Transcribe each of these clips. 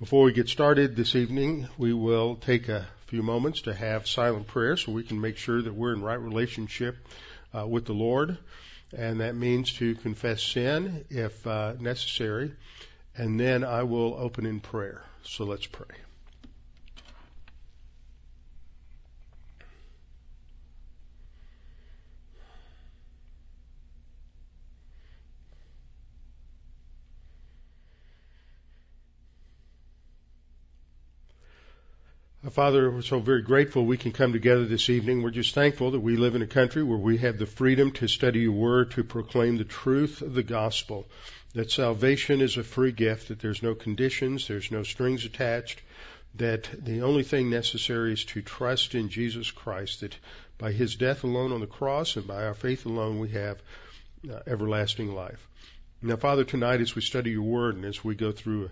Before we get started this evening, we will take a few moments to have silent prayer so we can make sure that we're in right relationship with the Lord. And that means to confess sin if necessary. And then I will open in prayer. So let's pray. Father, we're so very grateful we can come together this evening. We're just thankful that we live in a country where we have the freedom to study your word, to proclaim the truth of the gospel, that salvation is a free gift, that there's no conditions, there's no strings attached, that the only thing necessary is to trust in Jesus Christ, that by his death alone on the cross and by our faith alone we have everlasting life. Now, Father, tonight as we study your word and as we go through a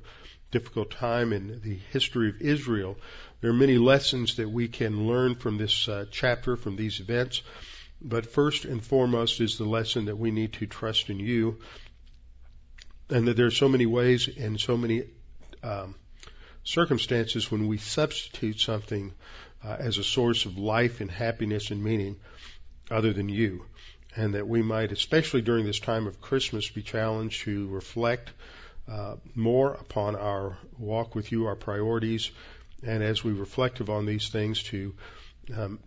difficult time in the history of Israel, there are many lessons that we can learn from this chapter, from these events. But first and foremost is the lesson that we need to trust in you, and that there are so many ways and so many circumstances when we substitute something as a source of life and happiness and meaning other than you, and that we might, especially during this time of Christmas, be challenged to reflect more upon our walk with you, our priorities, and as we reflect on these things to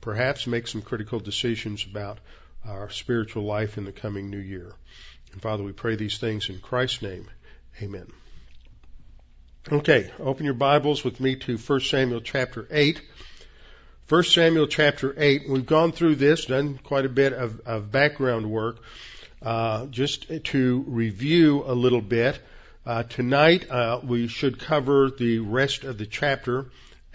perhaps make some critical decisions about our spiritual life in the coming new year. And Father, we pray these things in Christ's name. Amen. Okay, open your Bibles with me to 1 Samuel chapter 8. 1 Samuel chapter 8, we've gone through this, done quite a bit of background work, just to review a little bit. Tonight, we should cover the rest of the chapter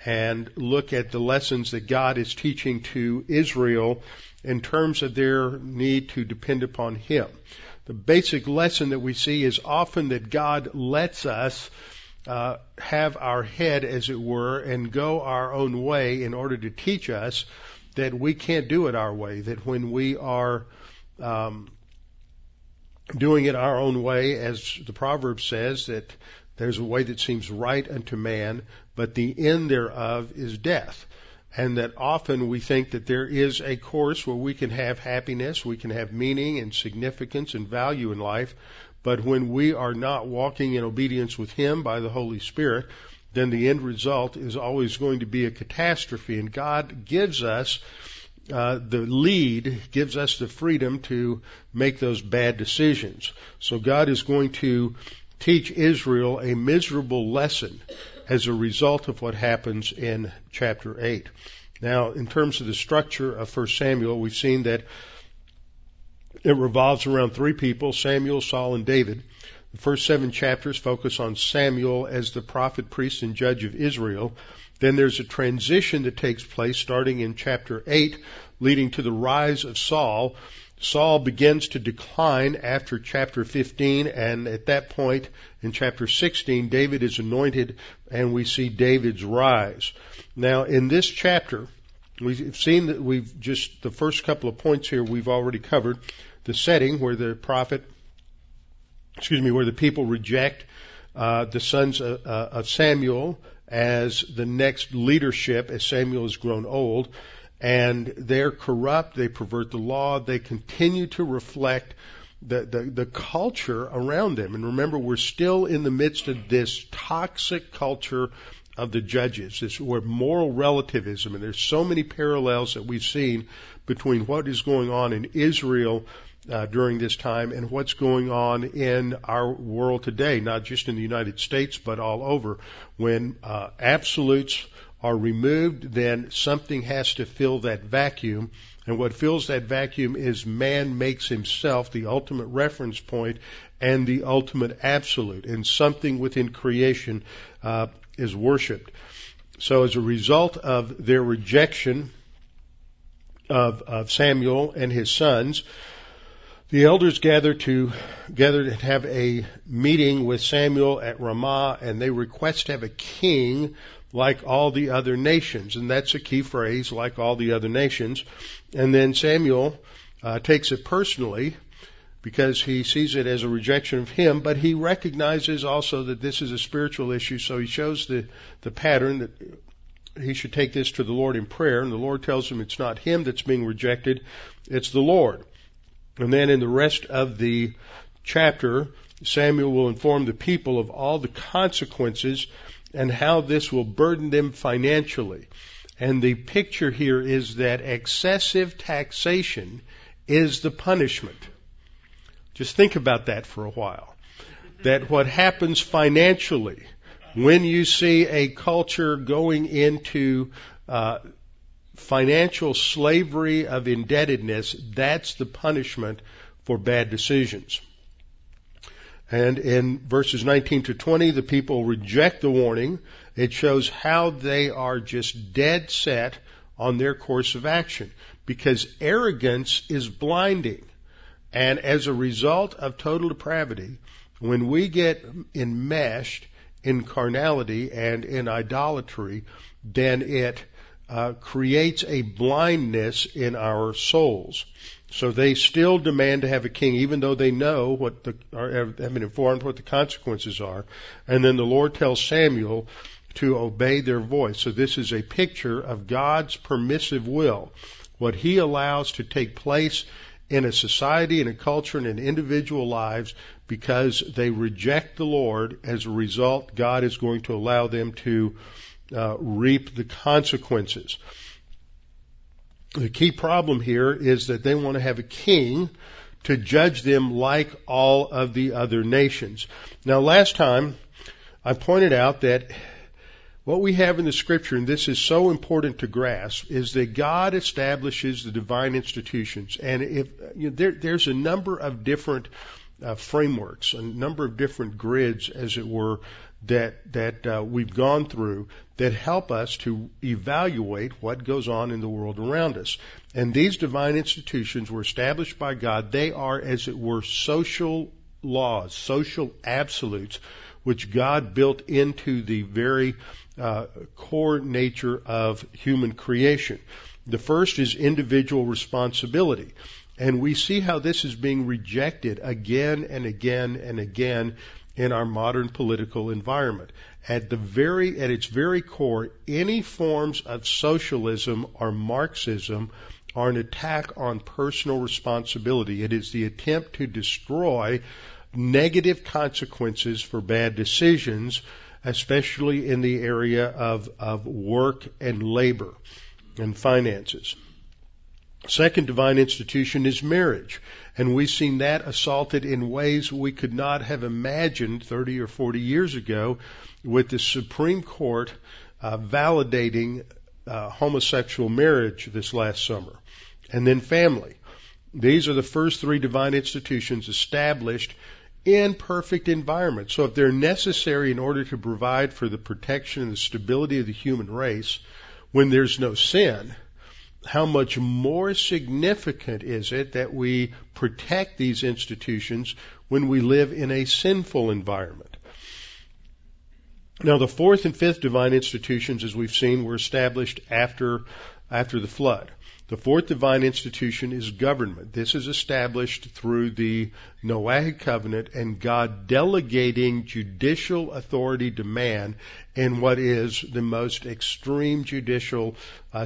and look at the lessons that God is teaching to Israel in terms of their need to depend upon him. The basic lesson that we see is often that God lets us have our head, as it were, and go our own way in order to teach us that we can't do it our way, that when we are doing it our own way, as the proverb says, that there's a way that seems right unto man, but the end thereof is death. And that often we think that there is a course where we can have happiness, we can have meaning and significance and value in life, but when we are not walking in obedience with him by the Holy Spirit, then the end result is always going to be a catastrophe. And God gives us the lead, gives us the freedom to make those bad decisions. So God is going to teach Israel a miserable lesson as a result of what happens in chapter 8. Now, in terms of the structure of 1 Samuel, we've seen that it revolves around three people, Samuel, Saul, and David. The first seven chapters focus on Samuel as the prophet, priest, and judge of Israel. Then there's a transition that takes place starting in chapter 8, leading to the rise of Saul. Saul begins to decline after chapter 15, and at that point in chapter 16, David is anointed, and we see David's rise. Now, in this chapter, we've seen that the first couple of points here we've already covered, the setting where the people reject the sons of Samuel as the next leadership, as Samuel has grown old, and they're corrupt, they pervert the law, they continue to reflect the culture around them. And remember, we're still in the midst of this toxic culture of the judges, this where moral relativism, and there's so many parallels that we've seen between what is going on in Israel during this time and what's going on in our world today, not just in the United States, but all over. When absolutes are removed, then something has to fill that vacuum. And what fills that vacuum is man makes himself the ultimate reference point and the ultimate absolute. And something within creation is worshipped. So as a result of their rejection of Samuel and his sons, the elders gathered and have a meeting with Samuel at Ramah, and they request to have a king like all the other nations. And that's a key phrase, like all the other nations. And then Samuel takes it personally because he sees it as a rejection of him, but he recognizes also that this is a spiritual issue, so he shows the pattern that he should take this to the Lord in prayer, and the Lord tells him it's not him that's being rejected, it's the Lord. And then in the rest of the chapter, Samuel will inform the people of all the consequences and how this will burden them financially. And the picture here is that excessive taxation is the punishment. Just think about that for a while. That what happens financially when you see a culture going into financial slavery of indebtedness, that's the punishment for bad decisions. And in verses 19 to 20, the people reject the warning. It shows how they are just dead set on their course of action, because arrogance is blinding. And as a result of total depravity, when we get enmeshed in carnality and in idolatry, then it creates a blindness in our souls. So they still demand to have a king, even though they know have been informed what the consequences are. And then the Lord tells Samuel to obey their voice. So this is a picture of God's permissive will, what He allows to take place in a society, in a culture, and in individual lives because they reject the Lord. As a result, God is going to allow them to reap the consequences. The key problem here is that they want to have a king to judge them like all of the other nations. Now, last time I pointed out that what we have in the Scripture, and this is so important to grasp, is that God establishes the divine institutions. And if there's a number of different frameworks, a number of different grids, as it were, that we've gone through that help us to evaluate what goes on in the world around us. And these divine institutions were established by God. They are, as it were, social laws, social absolutes, which God built into the very core nature of human creation. The first is individual responsibility. And we see how this is being rejected again and again and again in our modern political environment. At its very core, any forms of socialism or Marxism are an attack on personal responsibility. It is the attempt to destroy negative consequences for bad decisions, especially in the area of work and labor and finances. Second divine institution is marriage, and we've seen that assaulted in ways we could not have imagined 30 or 40 years ago, with the Supreme Court validating homosexual marriage this last summer. And then family. These are the first three divine institutions established in perfect environment. So if they're necessary in order to provide for the protection and the stability of the human race when there's no sin, how much more significant is it that we protect these institutions when we live in a sinful environment? Now, the fourth and fifth divine institutions, as we've seen, were established after the flood. The fourth divine institution is government. This is established through the Noahic covenant and God delegating judicial authority to man in what is the most extreme judicial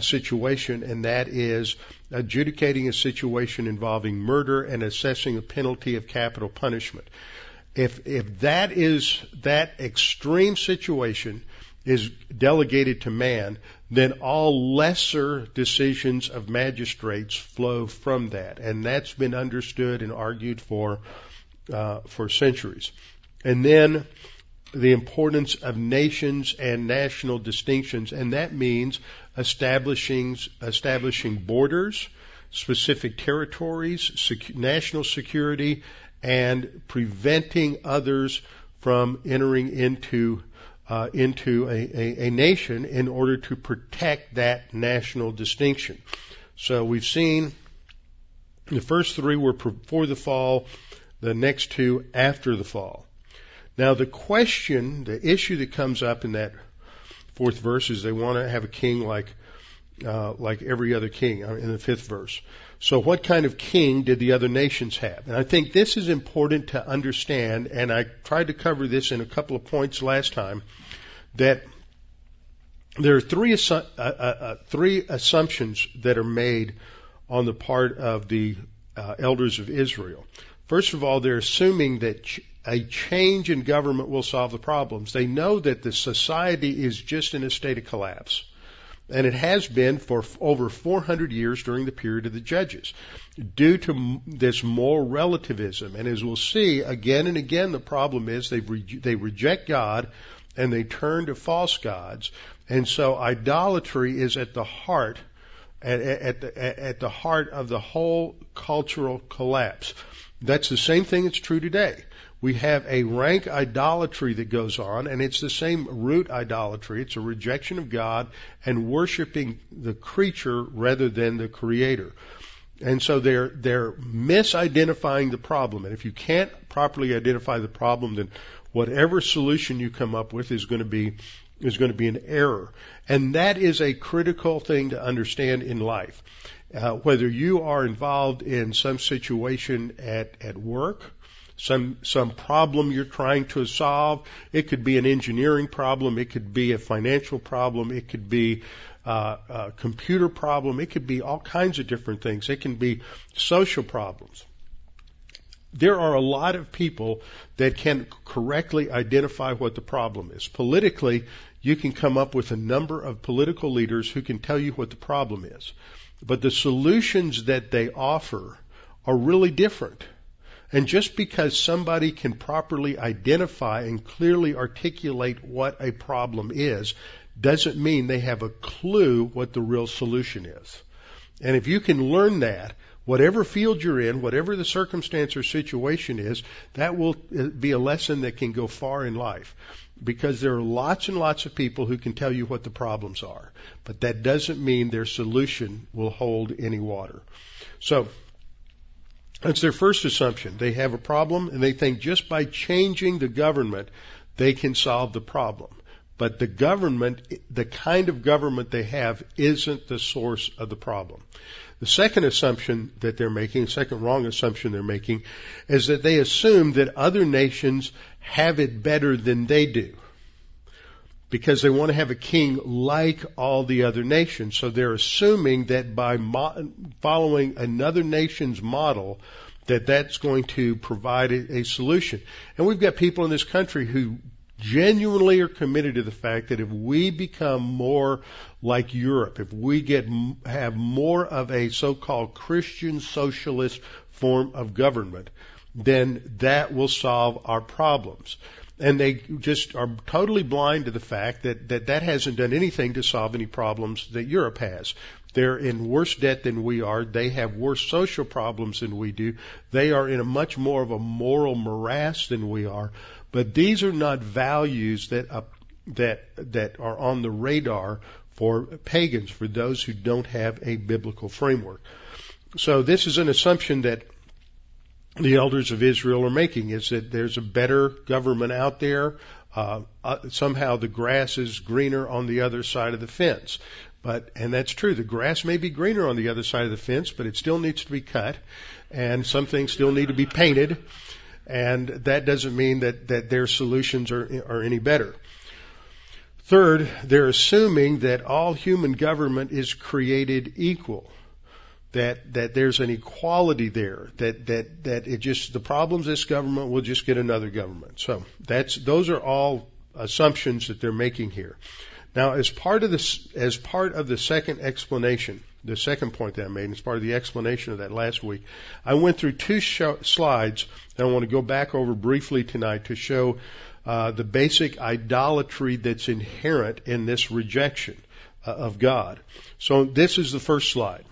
situation, and that is adjudicating a situation involving murder and assessing a penalty of capital punishment. If that is that extreme situation is delegated to man, then all lesser decisions of magistrates flow from that. And that's been understood and argued for centuries. And then the importance of nations and national distinctions, and that means establishing borders, specific territories, national security, and preventing others from entering into a nation in order to protect that national distinction. So we've seen the first three were before the fall, the next two after the fall. Now the question, the issue that comes up in that fourth verse is they want to have a king like every other king in the fifth verse. So what kind of king did the other nations have? And I think this is important to understand, and I tried to cover this in a couple of points last time, that there are three assumptions that are made on the part of the elders of Israel. First of all, they're assuming that a change in government will solve the problems. They know that the society is just in a state of collapse. And it has been for over 400 years during the period of the judges, due to this moral relativism. And as we'll see again and again, the problem is they reject God and they turn to false gods. And so idolatry is at the heart, at the heart of the whole cultural collapse. That's the same thing that's true today. We have a rank idolatry that goes on, and it's the same root idolatry. It's a rejection of God and worshiping the creature rather than the creator. And so they're misidentifying the problem. And if you can't properly identify the problem, then whatever solution you come up with is going to be an error. And that is a critical thing to understand in life. Whether you are involved in some situation at work, some problem you're trying to solve. It could be an engineering problem. It could be a financial problem. It could be a computer problem. It could be all kinds of different things. It can be social problems. There are a lot of people that can correctly identify what the problem is. Politically, you can come up with a number of political leaders who can tell you what the problem is. But the solutions that they offer are really different. And just because somebody can properly identify and clearly articulate what a problem is doesn't mean they have a clue what the real solution is. And if you can learn that, whatever field you're in, whatever the circumstance or situation is, that will be a lesson that can go far in life. Because there are lots and lots of people who can tell you what the problems are. But that doesn't mean their solution will hold any water. So that's their first assumption. They have a problem, and they think just by changing the government, they can solve the problem. But the government, the kind of government they have, isn't the source of the problem. The second assumption that they're making, second wrong assumption they're making, is that they assume that other nations have it better than they do, because they want to have a king like all the other nations. So they're assuming that by following another nation's model, that that's going to provide a solution. And we've got people in this country who genuinely are committed to the fact that if we become more like Europe, if we have more of a so-called Christian socialist form of government, then that will solve our problems. And they just are totally blind to the fact that hasn't done anything to solve any problems that Europe has. They're in worse debt than we are. They have worse social problems than we do. They are in a much more of a moral morass than we are. But these are not values that are on the radar for pagans, for those who don't have a biblical framework. So this is an assumption that the elders of Israel are making, is that there's a better government out there. Somehow the grass is greener on the other side of the fence. And that's true. The grass may be greener on the other side of the fence, but it still needs to be cut, and some things still need to be painted. And that doesn't mean that their solutions are any better. Third, they're assuming that all human government is created equal. That there's an equality there, that it just, the problems this government will just get another government. So those are all assumptions that they're making here. Now, as part of the second explanation, the second point that I made, as part of the explanation of that last week, I went through two slides that I want to go back over briefly tonight to show the basic idolatry that's inherent in this rejection of God. So this is the first slide.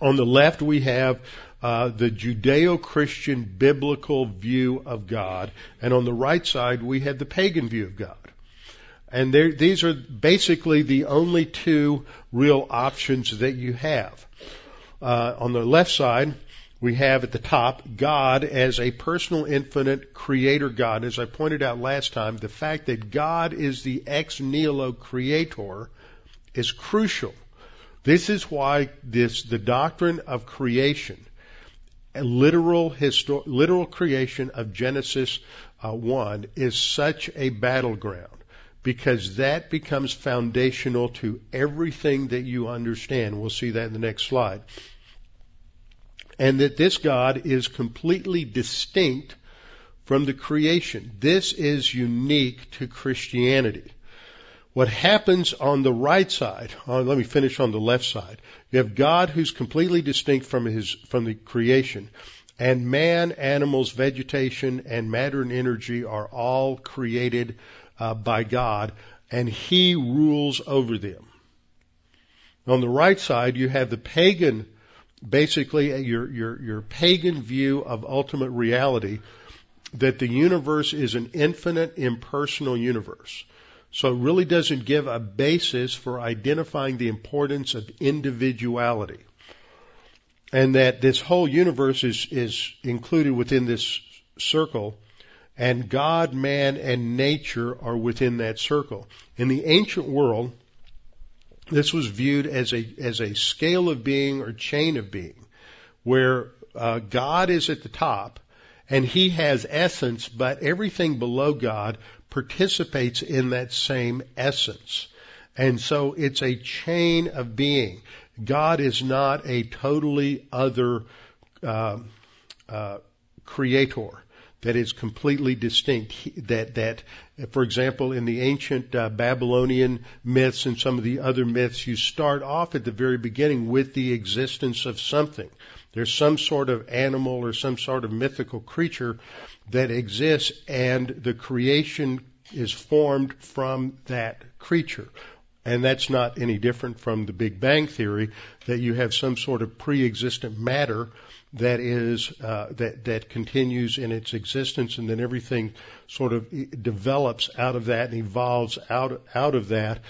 On the left, we have the Judeo-Christian biblical view of God, and on the right side, we have the pagan view of God. And these are basically the only two real options that you have. On the left side, we have at the top God as a personal, infinite creator God. As I pointed out last time, the fact that God is the ex nihilo creator is crucial. This is why the doctrine of creation, literal creation of Genesis 1, is such a battleground, because that becomes foundational to everything that you understand. We'll see that in the next slide. And that this God is completely distinct from the creation. This is unique to Christianity. What happens on the right side, let me finish on the left side. You have God who's completely distinct from the creation. And man, animals, vegetation, and matter and energy are all created by God, and he rules over them. On the right side, you have the pagan, basically your pagan view of ultimate reality, that the universe is an infinite, impersonal universe. So it really doesn't give a basis for identifying the importance of individuality, and that this whole universe is included within this circle, and God, man, and nature are within that circle. In the ancient world, this was viewed as a scale of being or chain of being, where God is at the top, and he has essence, but everything below God participates in that same essence. And so it's a chain of being. God is not a totally other creator that is completely distinct. That, for example, in the ancient Babylonian myths and some of the other myths, you start off at the very beginning with the existence of something. There's some sort of animal or some sort of mythical creature that exists, and the creation is formed from that creature. And that's not any different from the Big Bang Theory, that you have some sort of pre-existent matter that is that continues in its existence, and then everything sort of develops out of that and evolves out of that.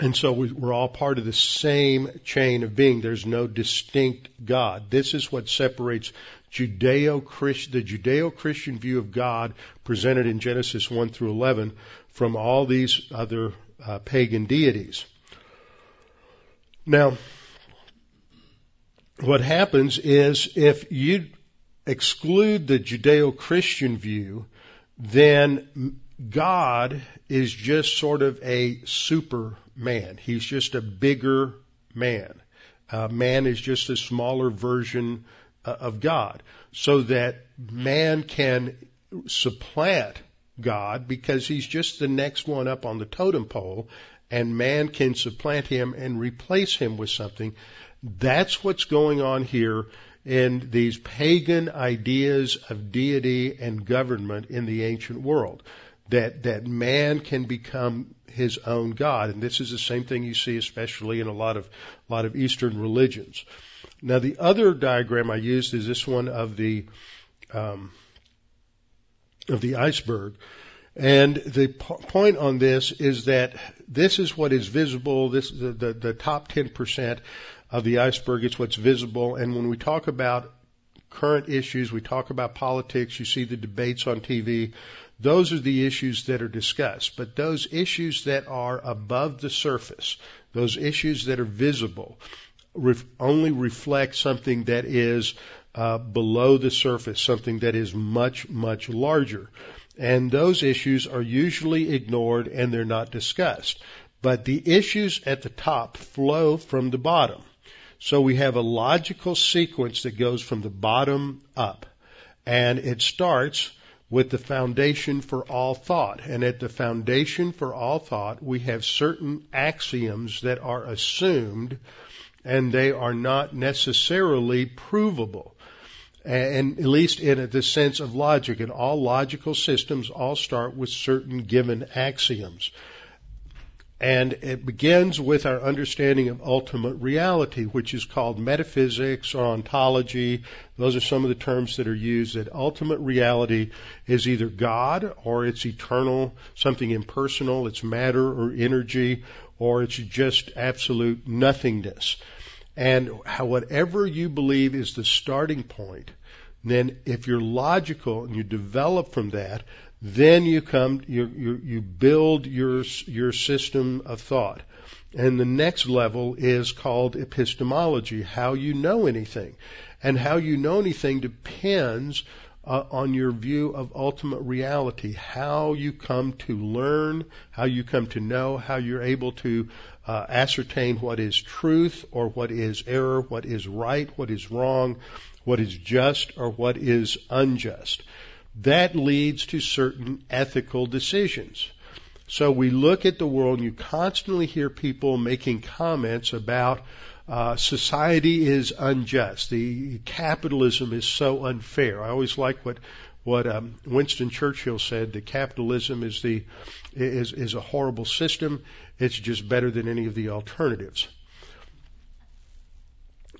And so we're all part of the same chain of being. There's no distinct God. This is what separates the Judeo-Christian view of God presented in Genesis 1 through 11 from all these other pagan deities. Now, what happens is, if you exclude the Judeo-Christian view, then God is just sort of a superman. He's just a bigger man. Man is just a smaller version of God, so that man can supplant God, because he's just the next one up on the totem pole, and man can supplant him and replace him with something. That's what's going on here in these pagan ideas of deity and government in the ancient world, that man can become his own God. And this is the same thing you see especially in a lot of Eastern religions. Now, the other diagram I used is this one of the iceberg. And the point on this is that this is what is visible. The top 10% of the iceberg is what's visible. And when we talk about current issues, we talk about politics, you see the debates on TV. Those are the issues that are discussed. But those issues that are above the surface, those issues that are visible, only reflect something that is below the surface, something that is much, much larger. And those issues are usually ignored and they're not discussed. But the issues at the top flow from the bottom. So we have a logical sequence that goes from the bottom up. And it starts with the foundation for all thought. And at the foundation for all thought, we have certain axioms that are assumed, and they are not necessarily provable, and at least in the sense of logic. And all logical systems all start with certain given axioms. And it begins with our understanding of ultimate reality, which is called metaphysics or ontology. Those are some of the terms that are used, that ultimate reality is either God or it's eternal, something impersonal, it's matter or energy, or it's just absolute nothingness. And whatever you believe is the starting point, then if you're logical and you develop from that, then you come, you build your system of thought. And the next level is called epistemology, how you know anything. And how you know anything depends on your view of ultimate reality, how you come to learn, how you come to know, how you're able to ascertain what is truth or what is error, what is right, what is wrong, what is just or what is unjust. That leads to certain ethical decisions. So we look at the world, and you constantly hear people making comments about society is unjust. The capitalism is so unfair. I always like what Winston Churchill said, that capitalism is a horrible system. It's just better than any of the alternatives.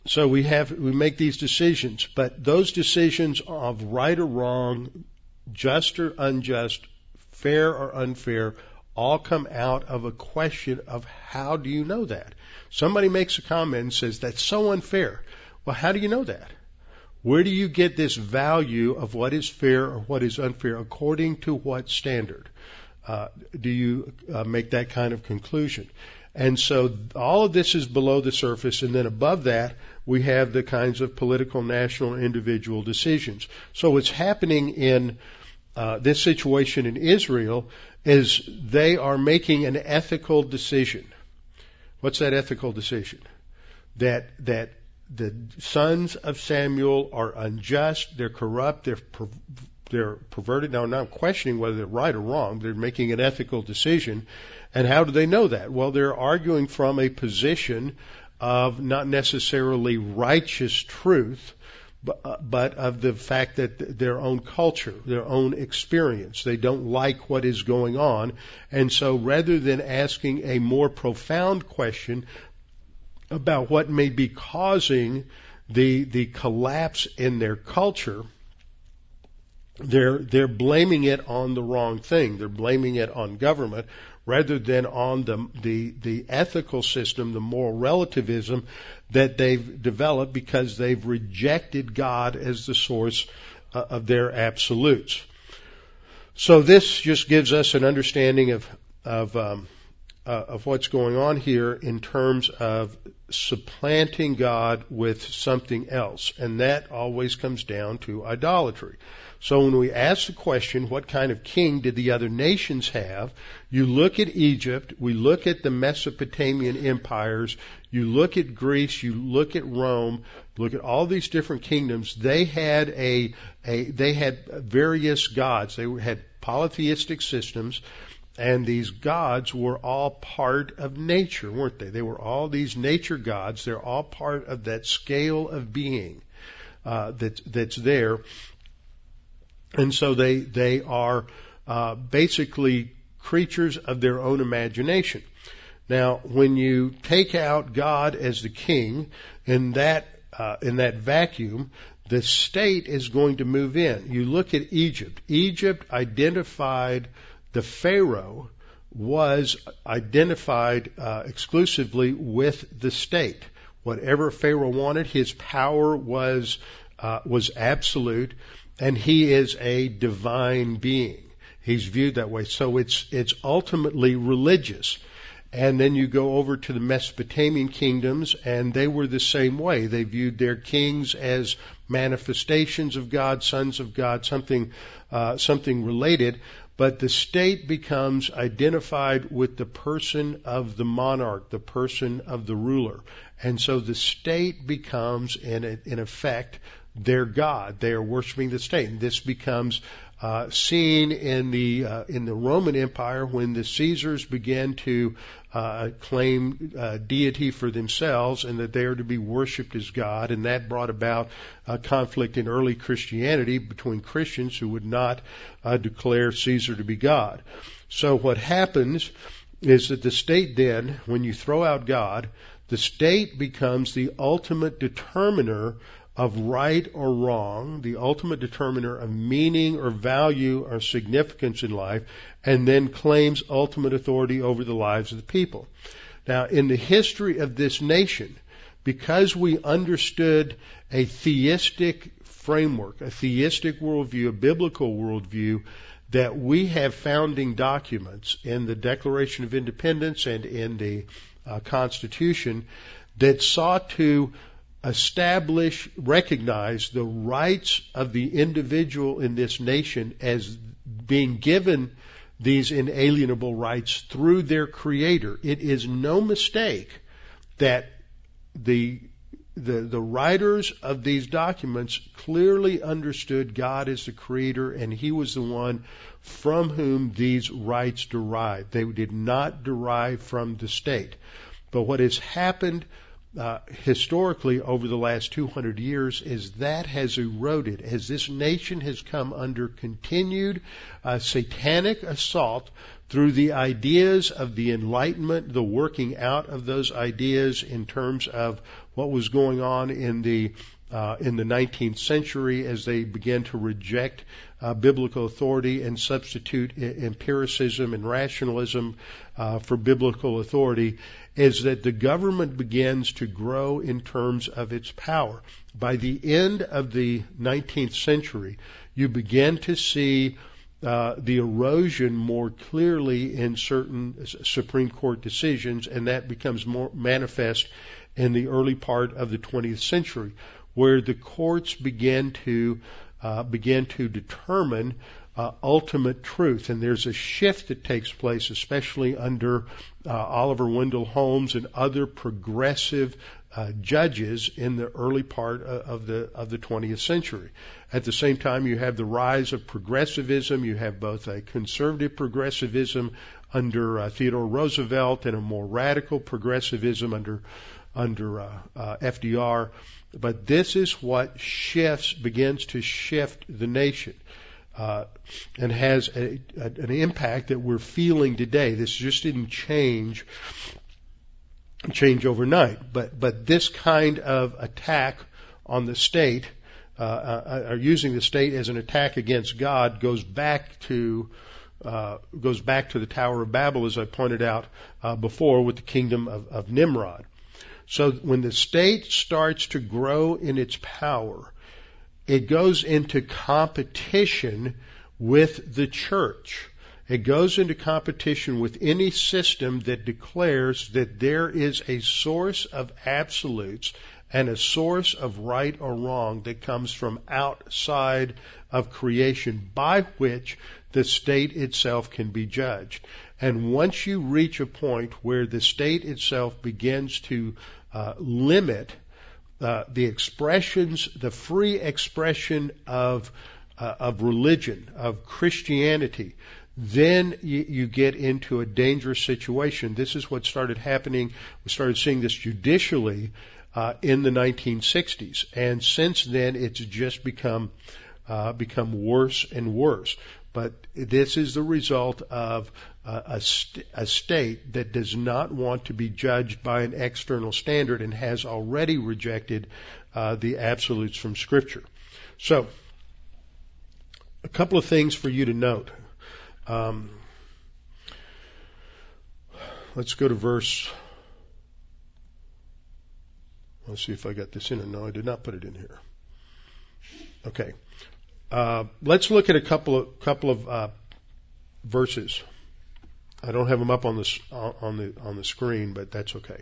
So we make these decisions, but those decisions of right or wrong, just or unjust, fair or unfair, all come out of a question of how do you know that? Somebody makes a comment and says, that's so unfair. Well, how do you know that? Where do you get this value of what is fair or what is unfair? According to what standard do you make that kind of conclusion? And so all of this is below the surface, and then above that we have the kinds of political, national, individual decisions. So what's happening in this situation in Israel is they are making an ethical decision. What's that ethical decision? That the sons of Samuel are unjust, they're corrupt, they're perverted. Now, I'm not questioning whether they're right or wrong. They're making an ethical decision. And how do they know that? Well, they're arguing from a position of not necessarily righteous truth, but of the fact that their own culture, their own experience, they don't like what is going on. And so rather than asking a more profound question about what may be causing the collapse in their culture, they're blaming it on the wrong thing. They're blaming it on government rather than on the ethical system, the moral relativism that they've developed because they've rejected God as the source of their absolutes. So this just gives us an understanding of what's going on here in terms of supplanting God with something else, and that always comes down to idolatry. So when we ask the question, what kind of king did the other nations have? You look at Egypt, we look at the Mesopotamian empires, you look at Greece, you look at Rome, look at all these different kingdoms. They had they had various gods. They had polytheistic systems, and these gods were all part of nature, weren't they? They were all these nature gods. They're all part of that scale of being that's there. And so they are basically creatures of their own imagination. Now, when you take out God as the king, in that vacuum, the state is going to move in. You look at Egypt. Egypt identified the pharaoh was identified exclusively with the state. Whatever pharaoh wanted, his power was absolute. And he is a divine being. He's viewed that way. So it's ultimately religious. And then you go over to the Mesopotamian kingdoms, and they were the same way. They viewed their kings as manifestations of God, sons of God, something related. But the state becomes identified with the person of the monarch, the person of the ruler. And so the state becomes, in effect, their God. They are worshiping the state. And this becomes seen in the Roman Empire when the Caesars began to claim deity for themselves and that they are to be worshipped as God. And that brought about a conflict in early Christianity between Christians who would not declare Caesar to be God. So what happens is that the state then, when you throw out God, the state becomes the ultimate determiner of right or wrong, the ultimate determiner of meaning or value or significance in life, and then claims ultimate authority over the lives of the people. Now, in the history of this nation, because we understood a theistic framework, a theistic worldview, a biblical worldview, that we have founding documents in the Declaration of Independence and in the Constitution that sought to establish, recognize the rights of the individual in this nation as being given these inalienable rights through their Creator. It is no mistake that the writers of these documents clearly understood God as the Creator, and He was the one from whom these rights derived. They did not derive from the state. But what has happened historically over the last 200 years is that has eroded as this nation has come under continued satanic assault through the ideas of the Enlightenment, the working out of those ideas in terms of what was going on in the 19th century as they began to reject biblical authority and substitute empiricism and rationalism for biblical authority, is that the government begins to grow in terms of its power. By the end of the 19th century, you begin to see the erosion more clearly in certain Supreme Court decisions, and that becomes more manifest in the early part of the 20th century, where the courts began to determine ultimate truth. And there's a shift that takes place, especially under Oliver Wendell Holmes and other progressive judges in the early part of the 20th century. At the same time, you have the rise of progressivism. You have both a conservative progressivism under Theodore Roosevelt and a more radical progressivism under FDR. But this is what begins to shift the nation and has an impact that we're feeling today. This just didn't change overnight. But this kind of attack on the state, or using the state as an attack against God, goes back to the Tower of Babel, as I pointed out before, with the kingdom of Nimrod. So when the state starts to grow in its power, it goes into competition with the church. It goes into competition with any system that declares that there is a source of absolutes and a source of right or wrong that comes from outside of creation, by which the state itself can be judged. And once you reach a point where the state itself begins to limit the expressions, the free expression of religion, of Christianity, then you get into a dangerous situation. This is what started happening. We started seeing this judicially in the 1960s, and since then it's just become worse and worse. But this is the result of a state that does not want to be judged by an external standard and has already rejected the absolutes from Scripture. So, a couple of things for you to note. Let's go to verse. Let's see if I got this in. No, I did not put it in here. Okay. Let's look at a couple of verses. I don't have them up on the screen, but that's okay.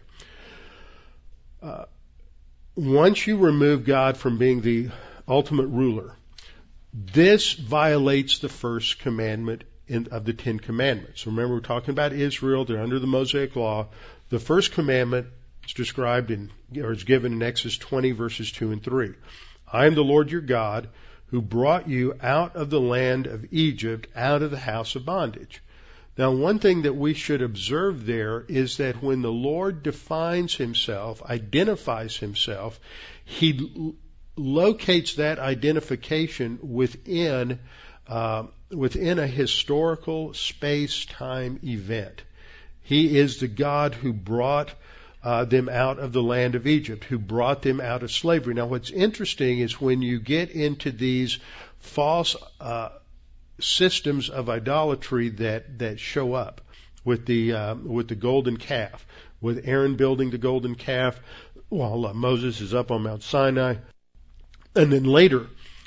Once you remove God from being the ultimate ruler, this violates the first commandment of the Ten Commandments. Remember, we're talking about Israel; they're under the Mosaic Law. The first commandment is described is given in Exodus 20 verses 2 and 3. I am the Lord your God, who brought you out of the land of Egypt, out of the house of bondage. Now, one thing that we should observe there is that when the Lord defines himself, identifies himself, he locates that identification within a historical space-time event. He is the God who brought them out of the land of Egypt, who brought them out of slavery. Now, what's interesting is when you get into these false systems of idolatry that show up with the golden calf, with Aaron building the golden calf while Moses is up on Mount Sinai, and then later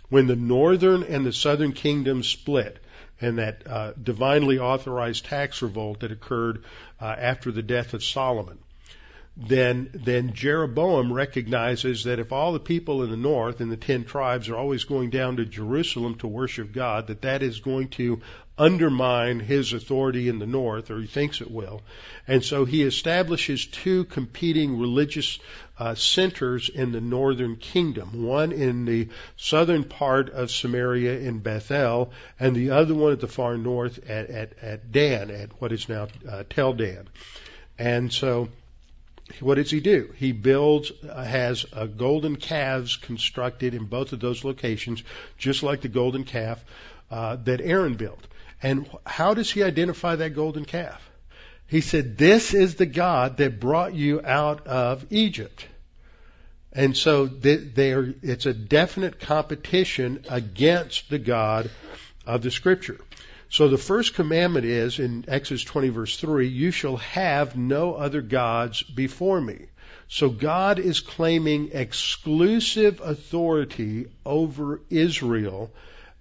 when the northern and the southern kingdoms split, and that divinely authorized tax revolt that occurred after the death of Solomon, then Jeroboam recognizes that if all the people in the north and the 10 tribes are always going down to Jerusalem to worship God, that is going to undermine his authority in the north, or he thinks it will. And so he establishes 2 competing religious centers in the northern kingdom, one in the southern part of Samaria in Bethel, and the other one at the far north at Dan, at what is now Tel Dan. And so what does he do? He builds, has golden calves constructed in both of those locations, just like the golden calf that Aaron built. And how does he identify that golden calf? He said, "This is the God that brought you out of Egypt." And so it's a definite competition against the God of the Scripture. So the first commandment is, in Exodus 20 verse 3, "You shall have no other gods before me." So God is claiming exclusive authority over Israel,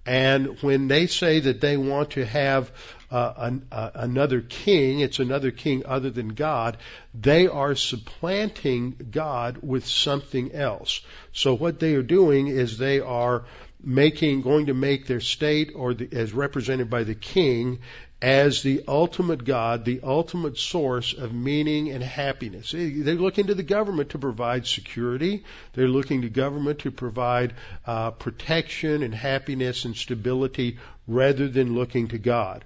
and when they say that they want to have another king, it's another king other than God, they are supplanting God with something else. So what they are doing is they are going to make their state, or as represented by the king, as the ultimate God, the ultimate source of meaning and happiness. They look into the government to provide security. They're looking to government to provide protection and happiness and stability, rather than looking to God.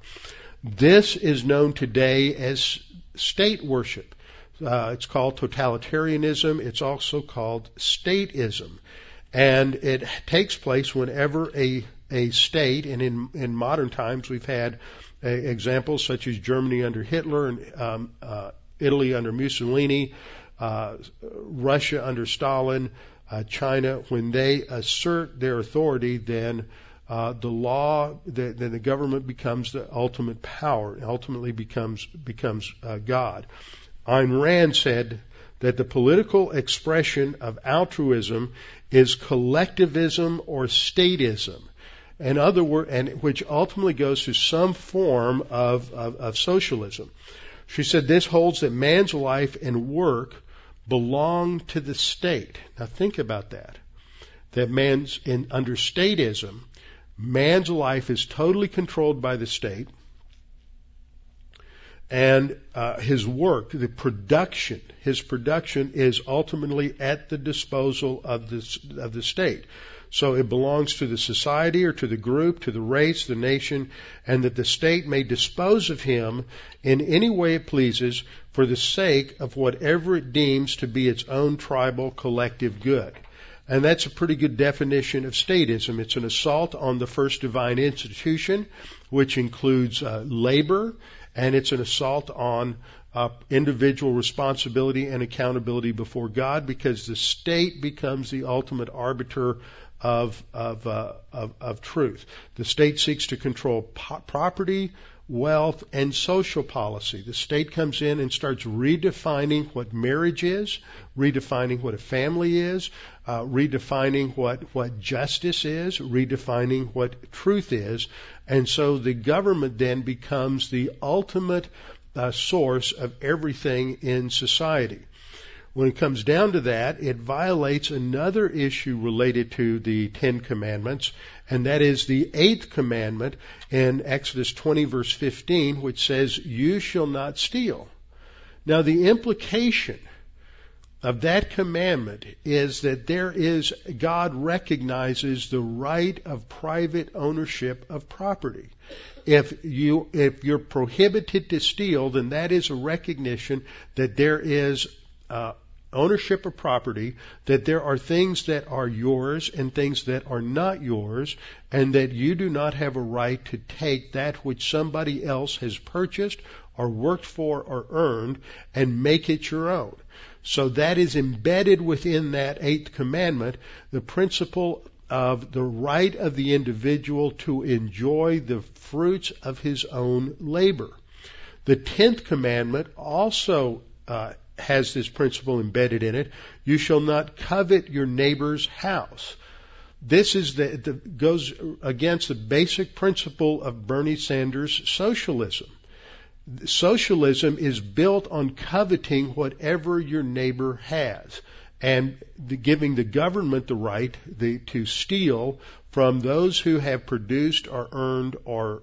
This is known today as state worship. It's called totalitarianism. It's also called statism. And it takes place whenever a state, and in modern times we've had examples such as Germany under Hitler, and Italy under Mussolini, Russia under Stalin, China. When they assert their authority, then the government becomes the ultimate power, and ultimately becomes God. Ayn Rand said that the political expression of altruism is collectivism or statism, and which ultimately goes to some form of socialism. She said this holds that man's life and work belong to the state. Now think about that. That under statism, man's life is totally controlled by the state, and his work, his production is ultimately at the disposal of the state. So it belongs to the society, or to the group, to the race, the nation, and that the state may dispose of him in any way it pleases for the sake of whatever it deems to be its own tribal collective good. And that's a pretty good definition of statism. It's an assault on the first divine institution, which includes labor, and it's an assault on individual responsibility and accountability before God, because the state becomes the ultimate arbiter of truth. The state seeks to control property, wealth, and social policy. The state comes in and starts redefining what marriage is, redefining what a family is, redefining what justice is, redefining what truth is. And so the government then becomes the ultimate source of everything in society. When it comes down to that, it violates another issue related to the 10 Commandments, and that is the 8th commandment in Exodus 20 verse 15, which says, "You shall not steal." Now the implication of that commandment is that God recognizes the right of private ownership of property. If you're prohibited to steal, then that is a recognition that there is ownership of property, that there are things that are yours and things that are not yours, and that you do not have a right to take that which somebody else has purchased or worked for or earned, and make it your own. So that is embedded within that eighth commandment, the principle of the right of the individual to enjoy the fruits of his own labor. The 10th commandment also has this principle embedded in it. You shall not covet your neighbor's house. This is goes against the basic principle of Bernie Sanders' socialism. Socialism is built on coveting whatever your neighbor has and giving the government the right to steal from those who have produced or earned or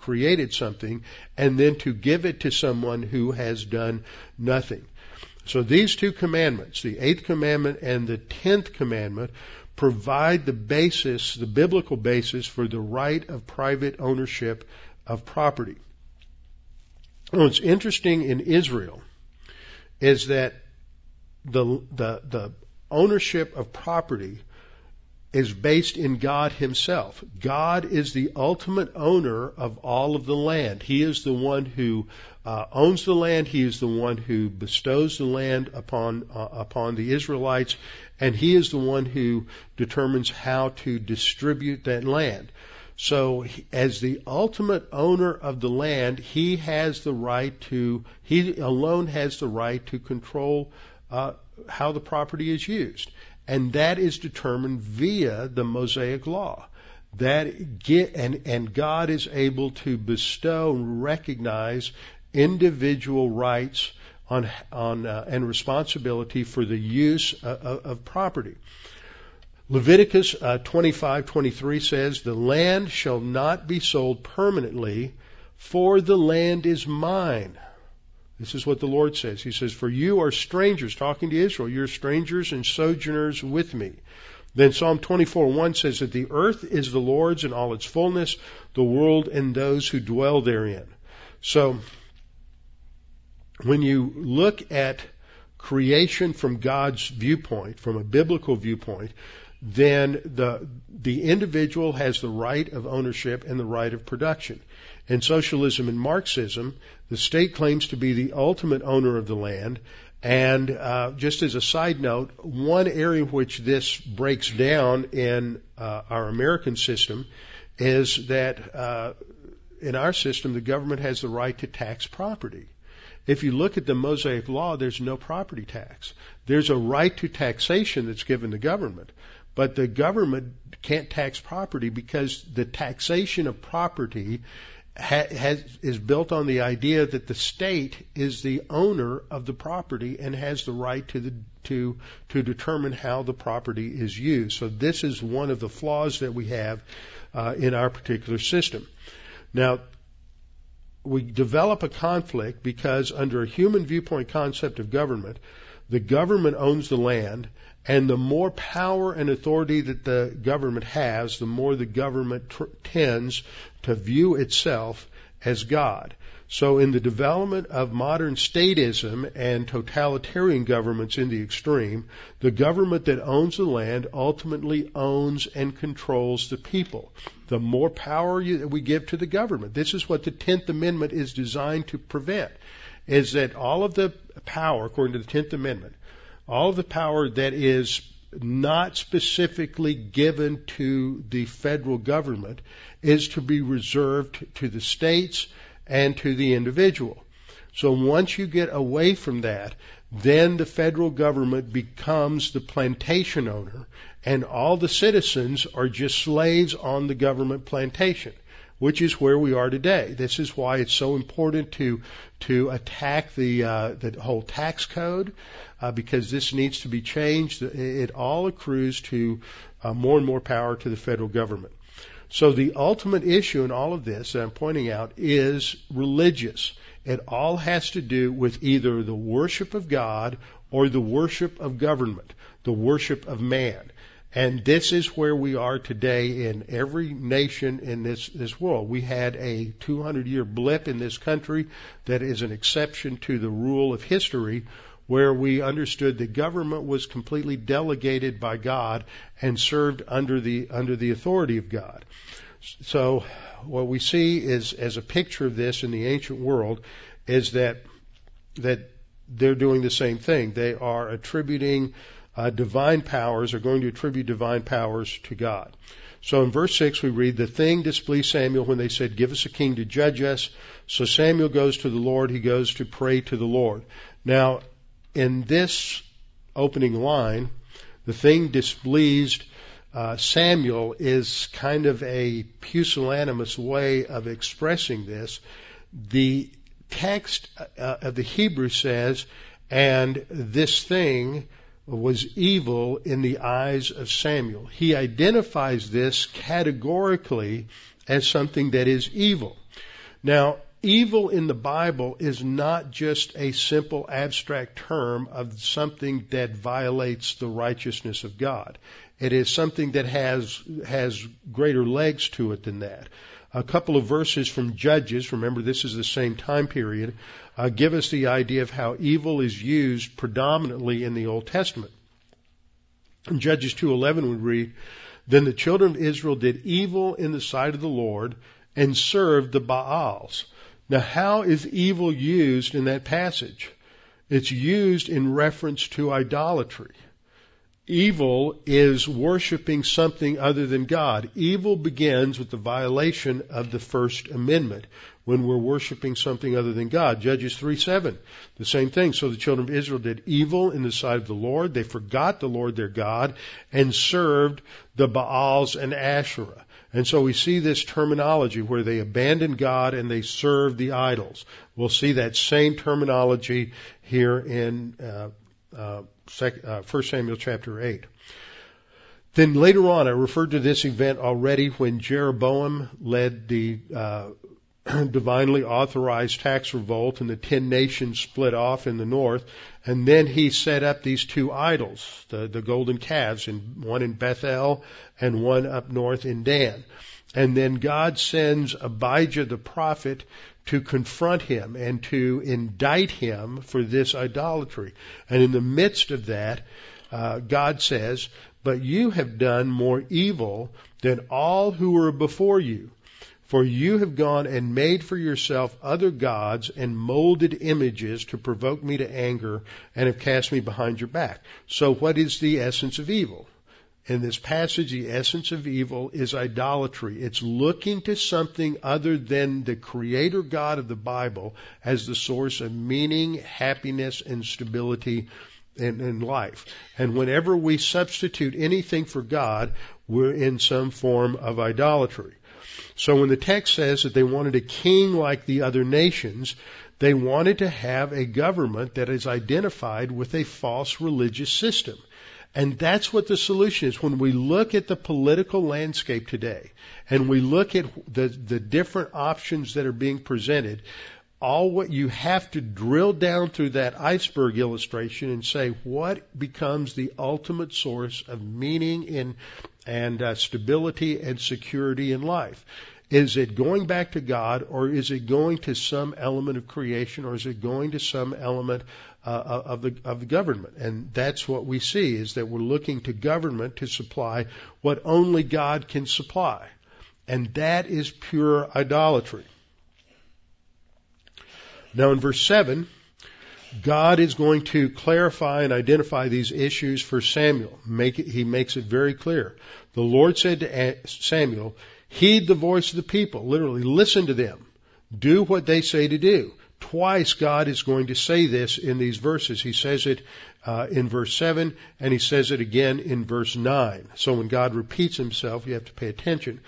created something, and then to give it to someone who has done nothing. So these two commandments, the 8th commandment and the 10th commandment, provide the basis, the biblical basis, for the right of private ownership of property. What's interesting in Israel is that the ownership of property is based in God himself. God is the ultimate owner of all of the land. He is the one who owns the land. He is the one who bestows the land upon the Israelites, and he is the one who determines how to distribute that land. So as the ultimate owner of the land, he alone has the right to control how the property is used. And that is determined via the Mosaic Law. And God is able to bestow and recognize individual rights on and responsibility for the use of property. Leviticus 25:23 says, "The land shall not be sold permanently, for the land is mine." This is what the Lord says. He says, "For you are strangers," talking to Israel, "you're strangers and sojourners with me." Then Psalm 24:1 says that the earth is the Lord's and all its fullness, the world and those who dwell therein. So when you look at creation from God's viewpoint, from a biblical viewpoint, then the individual has the right of ownership and the right of production. In socialism and Marxism, the state claims to be the ultimate owner of the land. And just as a side note, one area which this breaks down in our American system is that in our system, the government has the right to tax property. If you look at the Mosaic Law, there's no property tax. There's a right to taxation that's given to government. But the government can't tax property because the taxation of property is built on the idea that the state is the owner of the property and has the right to determine how the property is used. So this is one of the flaws that we have in our particular system. Now, we develop a conflict because under a human viewpoint concept of government, the government owns the land, and the more power and authority that the government has, the more the government tends to view itself as God. So in the development of modern statism and totalitarian governments in the extreme, the government that owns the land ultimately owns and controls the people. The more power we give to the government, this is what the 10th Amendment is designed to prevent, is that all of the power, according to the 10th Amendment, all of the power that is not specifically given to the federal government is to be reserved to the states and to the individual. So once you get away from that, then the federal government becomes the plantation owner, and all the citizens are just slaves on the government plantation, which is where we are today. This is why it's so important to attack the whole tax code, because this needs to be changed. It all accrues to more and more power to the federal government. So the ultimate issue in all of this that I'm pointing out is religious. It all has to do with either the worship of God or the worship of government, the worship of man. And this is where we are today in every nation in this world. We had a 200-year blip in this country that is an exception to the rule of history, where we understood that government was completely delegated by God and served under the authority of God. So what we see is, as a picture of this in the ancient world, is that they're doing the same thing. They are attributing divine powers, are going to attribute divine powers to God. So in verse 6 we read, the thing displeased Samuel when they said, give us a king to judge us. So Samuel goes to the Lord. He goes to pray to the Lord. Now, in this opening line, the thing displeased Samuel is kind of a pusillanimous way of expressing this. The text of the Hebrew says, and this thing was evil in the eyes of Samuel. He identifies this categorically as something that is evil. Now, evil in the Bible is not just a simple abstract term of something that violates the righteousness of God. It is something that has greater legs to it than that. A couple of verses from Judges, remember this is the same time period, give us the idea of how evil is used predominantly in the Old Testament. In Judges 2:11 we read, then the children of Israel did evil in the sight of the Lord and served the Baals. Now, how is evil used in that passage? It's used in reference to idolatry. Evil is worshiping something other than God. Evil begins with the violation of the First Amendment when we're worshiping something other than God. Judges 3:7, the same thing. So the children of Israel did evil in the sight of the Lord. They forgot the Lord their God and served the Baals and Asherah. And so we see this terminology where they abandoned God and they served the idols. We'll see that same terminology here in 1 Samuel chapter 8. Then later on, I referred to this event already when Jeroboam led the divinely authorized tax revolt and the 10 nations split off in the north. And then he set up these two idols, the golden calves, and one in Bethel and one up north in Dan. And then God sends Abijah the prophet to confront him and to indict him for this idolatry. And in the midst of that, God says, but you have done more evil than all who were before you. For you have gone and made for yourself other gods and molded images to provoke me to anger and have cast me behind your back. So what is the essence of evil? In this passage, the essence of evil is idolatry. It's looking to something other than the Creator God of the Bible as the source of meaning, happiness, and stability in life. And whenever we substitute anything for God, we're in some form of idolatry. So when the text says that they wanted a king like the other nations, they wanted to have a government that is identified with a false religious system. And that's what the solution is. When we look at the political landscape today and we look at the different options that are being presented, all what you have to drill down through that iceberg illustration and say what becomes the ultimate source of meaning and stability and security in life. Is it going back to God, or is it going to some element of creation, or is it going to some element of the government? And that's what we see, is that we're looking to government to supply what only God can supply. And that is pure idolatry. Now in verse 7, God is going to clarify and identify these issues for Samuel. He makes it very clear. The Lord said to Samuel, heed the voice of the people. Literally, listen to them. Do what they say to do. Twice God is going to say this in these verses. He says it in verse 7, and he says it again in verse 9. So when God repeats himself, you have to pay attention.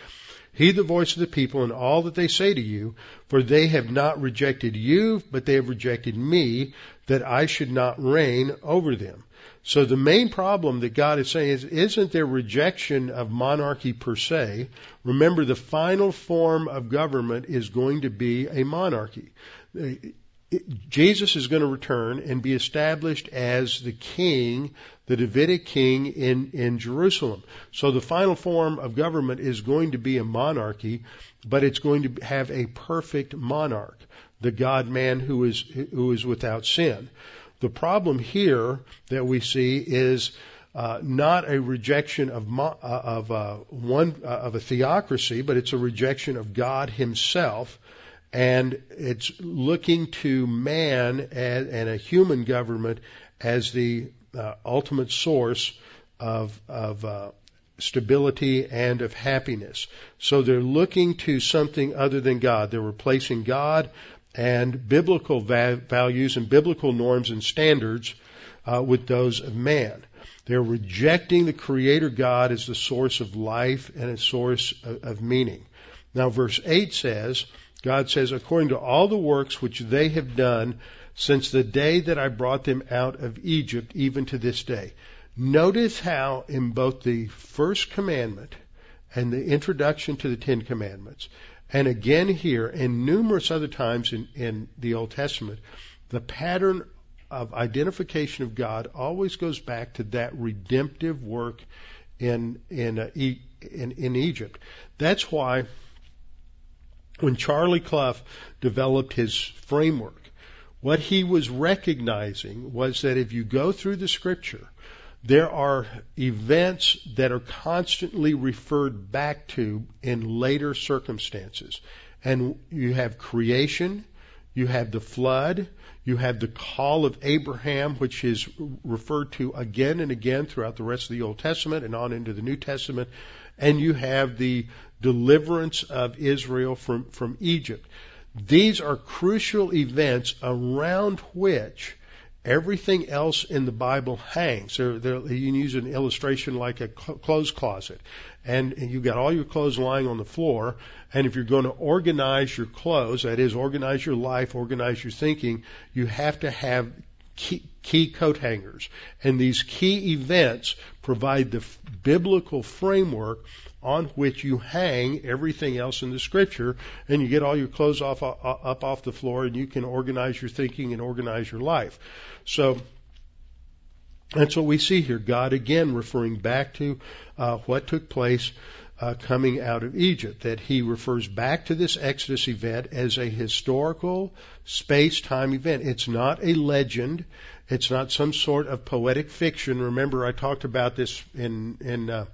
Heed the voice of the people and all that they say to you, for they have not rejected you, but they have rejected me, that I should not reign over them. So the main problem that God is saying is, isn't their rejection of monarchy per se. Remember, the final form of government is going to be a monarchy. Jesus is going to return and be established as the king, the Davidic king in Jerusalem. So the final form of government is going to be a monarchy, but it's going to have a perfect monarch, the God-man who is without sin. The problem here that we see is not a rejection of a theocracy, but it's a rejection of God himself. And it's looking to man and a human government as the ultimate source of stability and of happiness. So they're looking to something other than God. They're replacing God and biblical values and biblical norms and standards with those of man. They're rejecting the Creator God as the source of life and a source of meaning. Now, verse 8 says, God says, according to all the works which they have done since the day that I brought them out of Egypt, even to this day. Notice how in both the first commandment and the introduction to the Ten Commandments, and again here and numerous other times in the Old Testament, the pattern of identification of God always goes back to that redemptive work in Egypt. That's why when Charlie Clough developed his framework, what he was recognizing was that if you go through the Scripture, there are events that are constantly referred back to in later circumstances. And you have creation, you have the flood, you have the call of Abraham, which is referred to again and again throughout the rest of the Old Testament and on into the New Testament, and you have the deliverance of Israel from Egypt. These are crucial events around which everything else in the Bible hangs. You can use an illustration like a clothes closet. And you've got all your clothes lying on the floor. And if you're going to organize your clothes, that is, organize your life, organize your thinking, you have to have key coat hangers. And these key events provide the biblical framework on which you hang everything else in the Scripture, and you get all your clothes up off the floor, and you can organize your thinking and organize your life. So that's what we see here. God, again, referring back to what took place coming out of Egypt, that he refers back to this Exodus event as a historical space-time event. It's not a legend. It's not some sort of poetic fiction. Remember, I talked about this in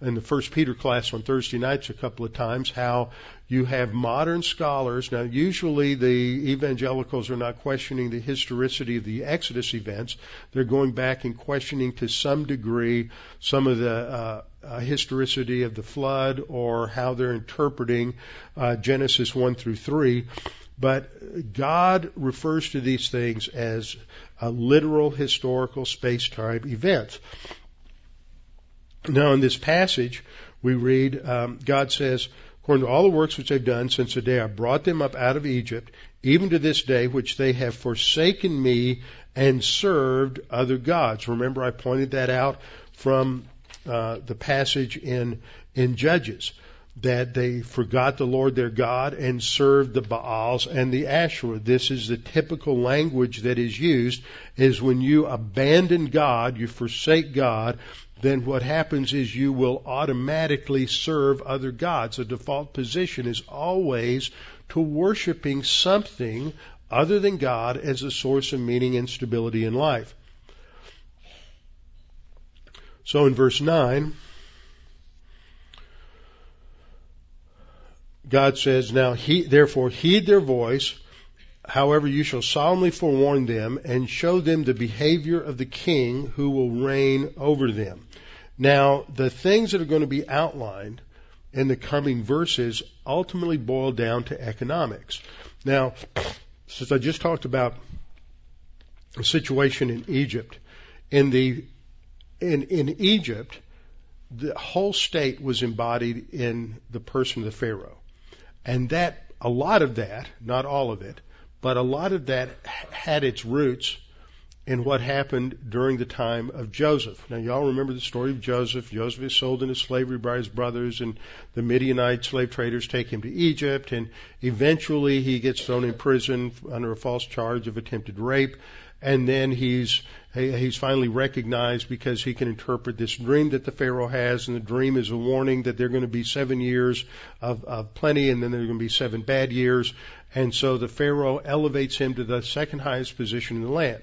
the First Peter class on Thursday nights a couple of times, how you have modern scholars. Now, usually the evangelicals are not questioning the historicity of the Exodus events. They're going back and questioning to some degree some of the historicity of the flood or how they're interpreting Genesis 1 through 3. But God refers to these things as a literal historical space-time event. Now, in this passage, we read, God says, according to all the works which they've done since the day I brought them up out of Egypt, even to this day, which they have forsaken me and served other gods. Remember, I pointed that out from the passage in Judges, that they forgot the Lord their God and served the Baals and the Asherah. This is the typical language that is used, is when you abandon God, you forsake God, then what happens is you will automatically serve other gods. The default position is always to worshiping something other than God as a source of meaning and stability in life. So in verse 9, God says, now therefore heed their voice. However, you shall solemnly forewarn them and show them the behavior of the king who will reign over them. Now, the things that are going to be outlined in the coming verses ultimately boil down to economics. Now, since I just talked about the situation in Egypt, in Egypt, the whole state was embodied in the person of the Pharaoh. And that, a lot of that, not all of it, but a lot of that had its roots in what happened during the time of Joseph. Now, y'all remember the story of Joseph. Joseph is sold into slavery by his brothers, and the Midianite slave traders take him to Egypt, and eventually he gets thrown in prison under a false charge of attempted rape, and then he's finally recognized because he can interpret this dream that the Pharaoh has, and the dream is a warning that there are going to be 7 years of plenty, and then there are going to be 7 bad years, and so the Pharaoh elevates him to the second highest position in the land.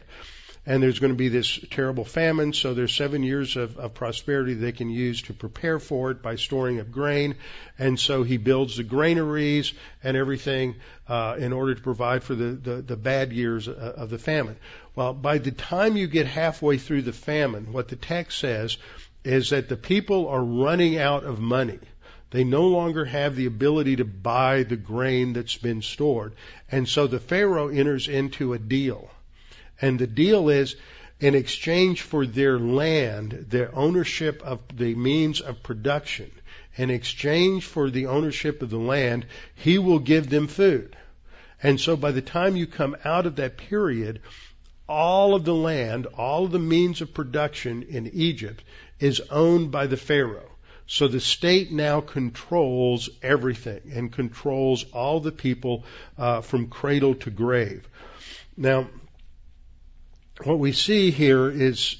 and there's going to be this terrible famine, so there's 7 years of prosperity they can use to prepare for it by storing up grain. And so he builds the granaries and everything in order to provide for the bad years of the famine. Well, by the time you get halfway through the famine, what the text says is that the people are running out of money. They no longer have the ability to buy the grain that's been stored. And so the Pharaoh enters into a deal. And the deal is, in exchange for their land, their ownership of the means of production, in exchange for the ownership of the land, he will give them food. And so by the time you come out of that period, all of the land, all of the means of production in Egypt is owned by the Pharaoh. So the state now controls everything and controls all the people from cradle to grave. Now, what we see here is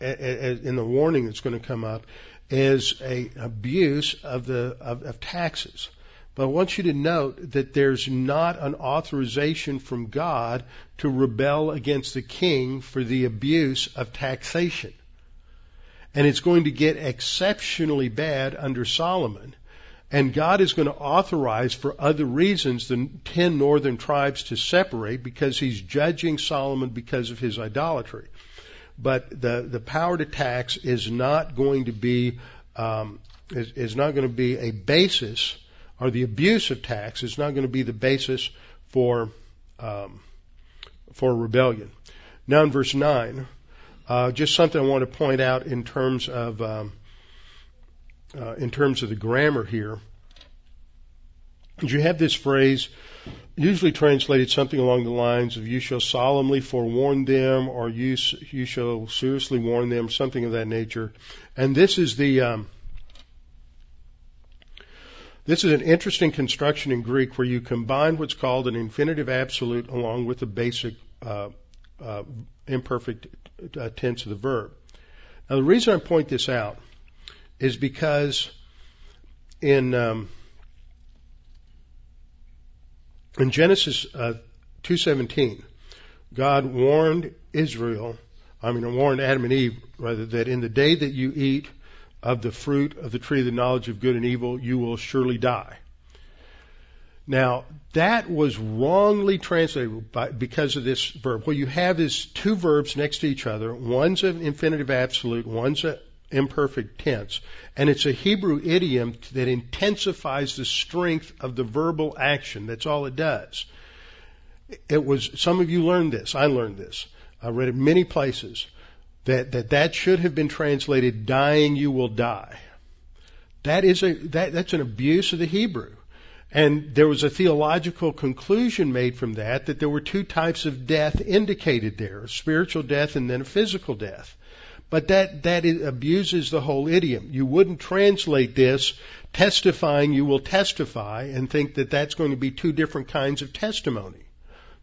in the warning that's going to come up is a abuse of taxes. But I want you to note that there's not an authorization from God to rebel against the king for the abuse of taxation. And it's going to get exceptionally bad under Solomon. And God is going to authorize, for other reasons, the 10 northern tribes to separate because he's judging Solomon because of his idolatry. But the power to tax is not going to be is not going to be a basis, or the abuse of tax is not going to be the basis for rebellion. Now in verse 9. Just something I want to point out in terms of the grammar here. You have this phrase, usually translated something along the lines of "you shall solemnly forewarn them," or "you shall seriously warn them," something of that nature. And this is the this is an interesting construction in Greek where you combine what's called an infinitive absolute along with the basic imperfect tense of the verb. Now, the reason I point this out is because in Genesis 2:17, God warned Adam and Eve, rather, that in the day that you eat of the fruit of the tree of the knowledge of good and evil, you will surely die. Now, that was wrongly translated because of this verb. What you have is two verbs next to each other. One's an infinitive absolute, one's an imperfect tense. And it's a Hebrew idiom that intensifies the strength of the verbal action. That's all it does. It was, some of you learned this. I learned this. I read it many places. That should have been translated, dying you will die. That's an abuse of the Hebrew. And there was a theological conclusion made from that there were two types of death indicated there, a spiritual death and then a physical death. But that abuses the whole idiom. You wouldn't translate this, testifying you will testify, and think that that's going to be two different kinds of testimony.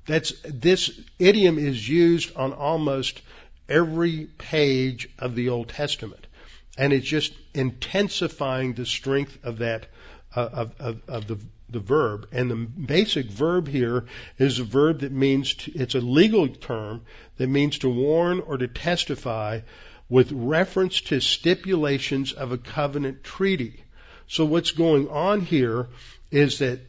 This idiom is used on almost every page of the Old Testament. And it's just intensifying the strength of that of the verb. And the basic verb here is a verb that means it's a legal term that means to warn or to testify with reference to stipulations of a covenant treaty. So what's going on here is that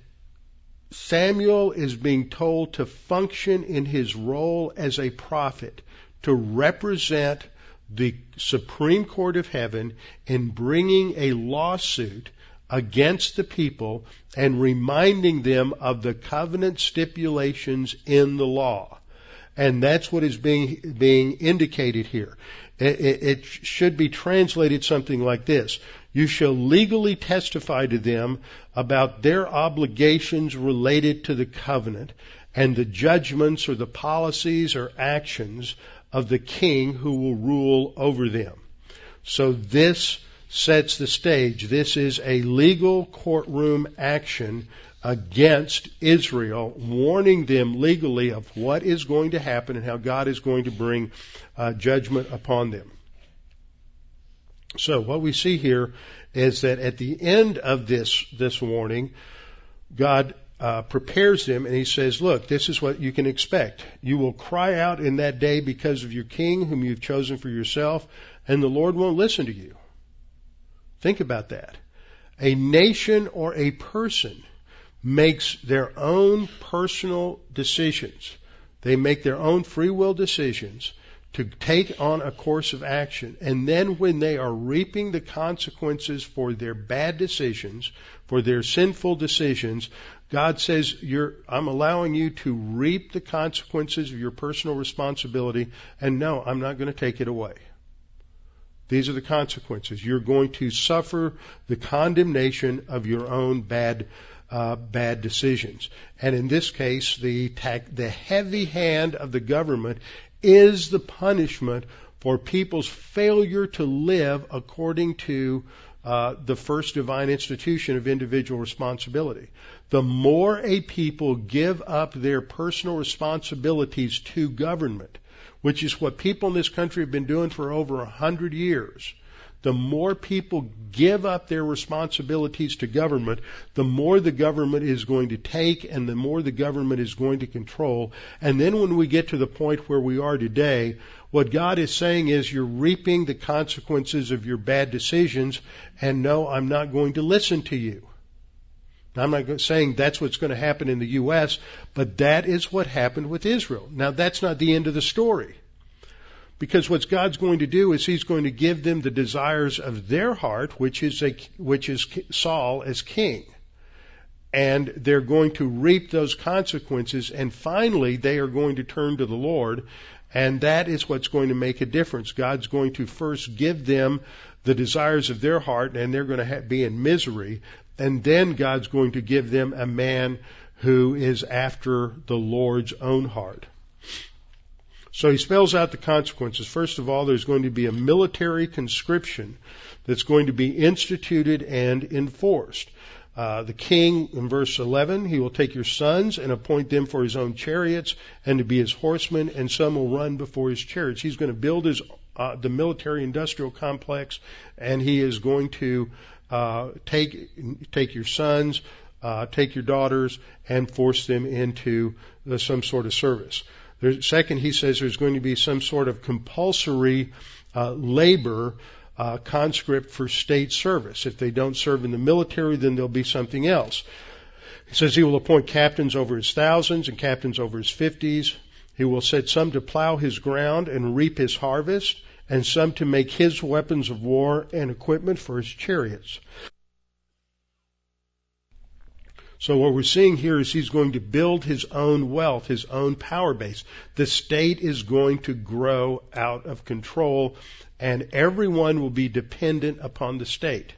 Samuel is being told to function in his role as a prophet, to represent the Supreme Court of Heaven in bringing a lawsuit against the people and reminding them of the covenant stipulations in the law. And that's what is being indicated here. It should be translated something like this. You shall legally testify to them about their obligations related to the covenant and the judgments or the policies or actions of the king who will rule over them. So this sets the stage. This is a legal courtroom action against Israel, warning them legally of what is going to happen and how God is going to bring judgment upon them. So what we see here is that at the end of this warning, God prepares him, and he says, look, this is what you can expect. You will cry out in that day because of your king whom you've chosen for yourself, and the Lord won't listen to you. Think about that. A nation or a person makes their own personal decisions. They make their own free will decisions to take on a course of action. And then when they are reaping the consequences for their bad decisions, for their sinful decisions, God says, I'm allowing you to reap the consequences of your personal responsibility, and no, I'm not going to take it away. These are the consequences. You're going to suffer the condemnation of your own bad decisions. And in this case, the heavy hand of the government is the punishment for people's failure to live according to the first divine institution of individual responsibility. The more a people give up their personal responsibilities to government, which is what people in this country have been doing for over 100 years, the more people give up their responsibilities to government, the more the government is going to take and the more the government is going to control. And then when we get to the point where we are today, what God is saying is, you're reaping the consequences of your bad decisions, and no, I'm not going to listen to you. Now, I'm not saying that's what's going to happen in the U.S., but that is what happened with Israel. Now, that's not the end of the story. Because what God's going to do is he's going to give them the desires of their heart, which is Saul as king. And they're going to reap those consequences, and finally they are going to turn to the Lord, and that is what's going to make a difference. God's going to first give them the desires of their heart, and they're going to be in misery, and then God's going to give them a man who is after the Lord's own heart. So he spells out the consequences. First of all, there's going to be a military conscription that's going to be instituted and enforced. The king, in verse 11, he will take your sons and appoint them for his own chariots and to be his horsemen, and some will run before his chariots. He's going to build the military-industrial complex, and he is going to take your sons, take your daughters, and force them into some sort of service. Second, he says there's going to be some sort of compulsory labor conscript for state service. If they don't serve in the military, then there'll be something else. He says he will appoint captains over his thousands and captains over his 50s. He will set some to plow his ground and reap his harvest, and some to make his weapons of war and equipment for his chariots. So what we're seeing here is he's going to build his own wealth, his own power base. The state is going to grow out of control, and everyone will be dependent upon the state.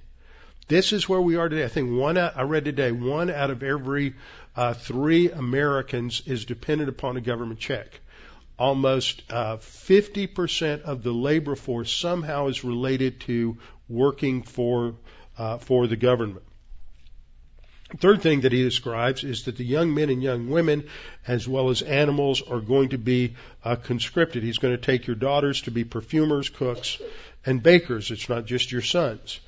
This is where we are today. I think one out of every three Americans is dependent upon a government check. Almost 50% of the labor force somehow is related to working for the government. Third thing that he describes is that the young men and young women, as well as animals, are going to be conscripted. He's going to take your daughters to be perfumers, cooks, and bakers. It's not just your sons.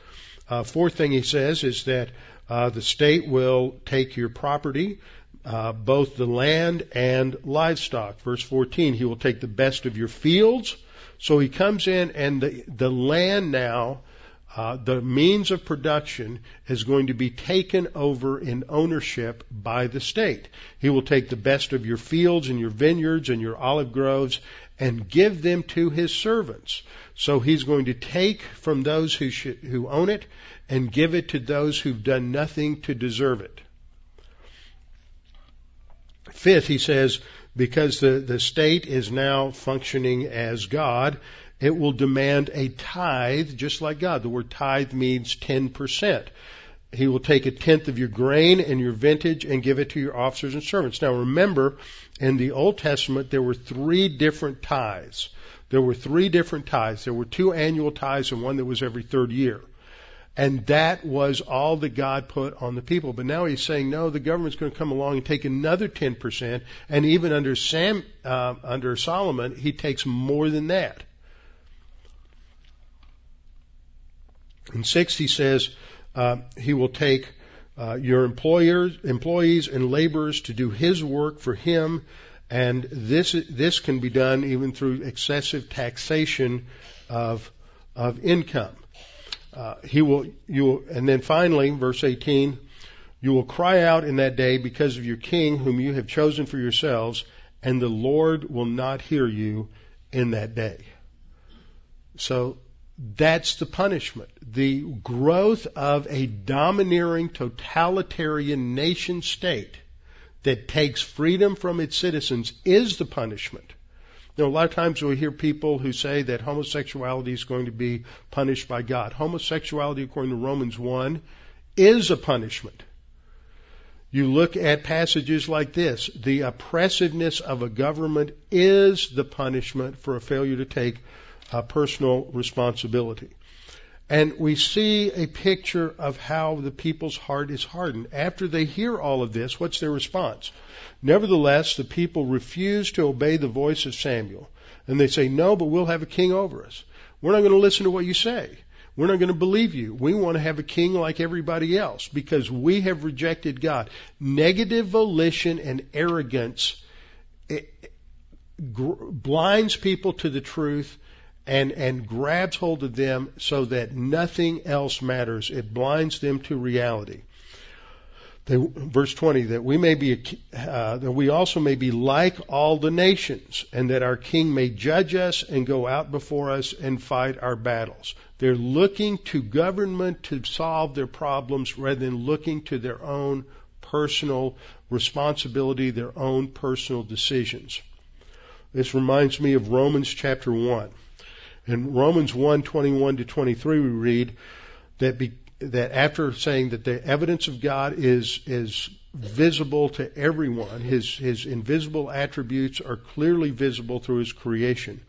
Fourth thing he says is that the state will take your property, both the land and livestock. Verse 14, he will take the best of your fields. So he comes in, and the land now, the means of production is going to be taken over in ownership by the state. He will take the best of your fields and your vineyards and your olive groves and give them to his servants. So he's going to take from those who own it and give it to those who've done nothing to deserve it. Fifth, he says, because the state is now functioning as God, it will demand a tithe, just like God. The word tithe means 10%. He will take 1/10 of your grain and your vintage and give it to your officers and servants. Now remember, in the Old Testament, there were three different tithes. There were two annual tithes and one that was every third year. And that was all that God put on the people. But now he's saying, no, the government's going to come along and take another 10%. And even under Solomon, he takes more than that. And sixth, he says he will take your employees and laborers to do his work for him, and this can be done even through excessive taxation of income. And then finally, verse 18, you will cry out in that day because of your king whom you have chosen for yourselves, and the Lord will not hear you in that day. So that's the punishment. The growth of a domineering, totalitarian nation state that takes freedom from its citizens is the punishment. You know, a lot of times we hear people who say that homosexuality is going to be punished by God. Homosexuality, according to Romans 1, is a punishment. You look at passages like this. The oppressiveness of a government is the punishment for a failure to take personal responsibility. And we see a picture of how the people's heart is hardened. After they hear all of this, what's their response? Nevertheless, the people refuse to obey the voice of Samuel. And they say, no, but we'll have a king over us. We're not going to listen to what you say. We're not going to believe you. We want to have a king like everybody else because we have rejected God. Negative volition and arrogance blinds people to the truth and grabs hold of them so that nothing else matters. It blinds them to reality. Verse 20, that we also may be like all the nations, and that our king may judge us and go out before us and fight our battles. They're looking to government to solve their problems rather than looking to their own personal responsibility, their own personal decisions. This reminds me of Romans chapter 1. In Romans 1:21-23, we read that after saying that the evidence of God is visible to everyone, his invisible attributes are clearly visible through his creation.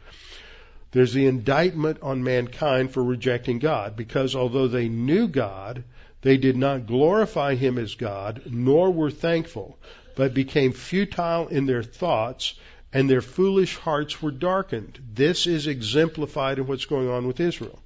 There's the indictment on mankind for rejecting God, because although they knew God, they did not glorify him as God, nor were thankful, but became futile in their thoughts, and their foolish hearts were darkened. This is exemplified in what's going on with Israel.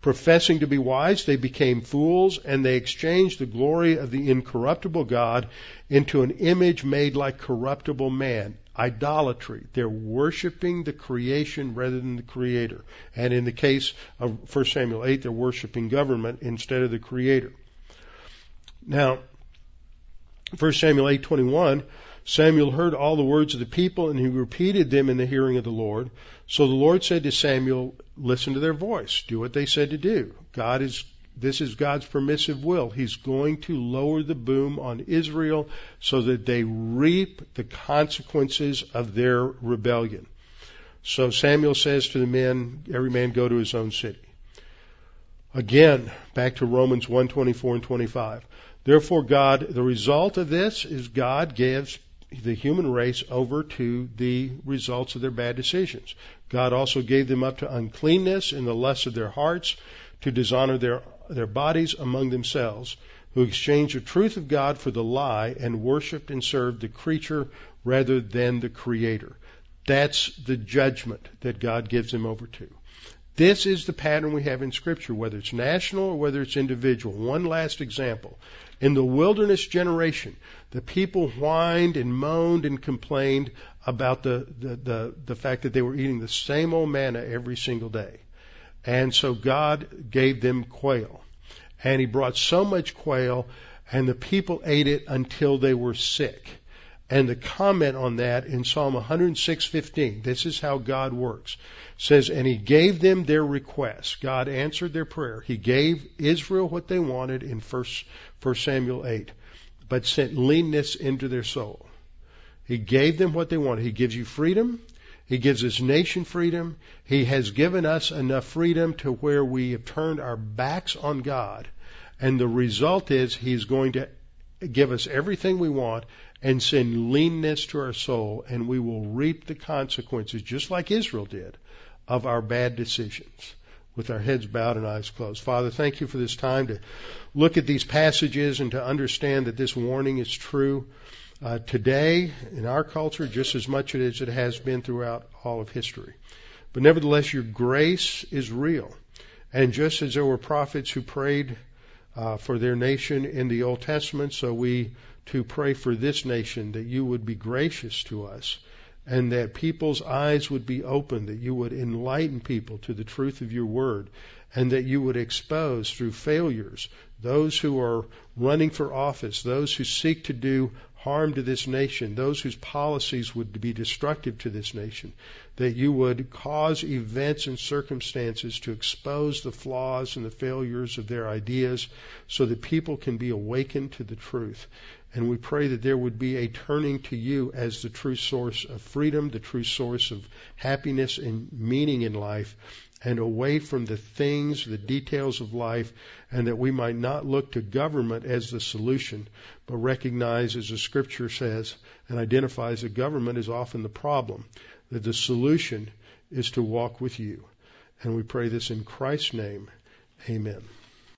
Professing to be wise, they became fools, and they exchanged the glory of the incorruptible God into an image made like corruptible man. Idolatry. They're worshiping the creation rather than the creator. And in the case of 1 Samuel 8, they're worshiping government instead of the creator. Now, 1 Samuel 8:21, Samuel heard all the words of the people, and he repeated them in the hearing of the Lord. So the Lord said to Samuel, listen to their voice. Do what they said to do. This is God's permissive will. He's going to lower the boom on Israel so that they reap the consequences of their rebellion. So Samuel says to the men, every man go to his own city. Again, back to Romans 1:24-25. Therefore God, the result of this is God gives the human race over to the results of their bad decisions. God also gave them up to uncleanness in the lust of their hearts, to dishonor their bodies among themselves, who exchanged the truth of God for the lie and worshipped and served the creature rather than the creator. That's the judgment that God gives them over to. This is the pattern we have in Scripture, whether it's national or whether it's individual. One last example. In the wilderness generation, the people whined and moaned and complained about the fact that they were eating the same old manna every single day. And so God gave them quail. And he brought so much quail, and the people ate it until they were sick. And the comment on that in Psalm 106:15, this is how God works, says, and he gave them their request. God answered their prayer. He gave Israel what they wanted in 1 Samuel 8, but sent leanness into their soul. He gave them what they wanted. He gives you freedom. He gives his nation freedom. He has given us enough freedom to where we have turned our backs on God. And the result is he's going to give us everything we want and send leanness to our soul, and we will reap the consequences, just like Israel did, of our bad decisions, with our heads bowed and eyes closed. Father, thank you for this time to look at these passages and to understand that this warning is true. Today in our culture just as much as it has been throughout all of history. But nevertheless, your grace is real. And just as there were prophets who prayed for their nation in the Old Testament, so we to pray for this nation that you would be gracious to us and that people's eyes would be open, that you would enlighten people to the truth of your word, and that you would expose through failures those who are running for office, those who seek to do harm to this nation, those whose policies would be destructive to this nation, that you would cause events and circumstances to expose the flaws and the failures of their ideas so that people can be awakened to the truth. And we pray that there would be a turning to you as the true source of freedom, the true source of happiness and meaning in life, and away from the things, the details of life, and that we might not look to government as the solution, but recognize, as the Scripture says and identifies, that government is often the problem, that the solution is to walk with you. And we pray this in Christ's name. Amen.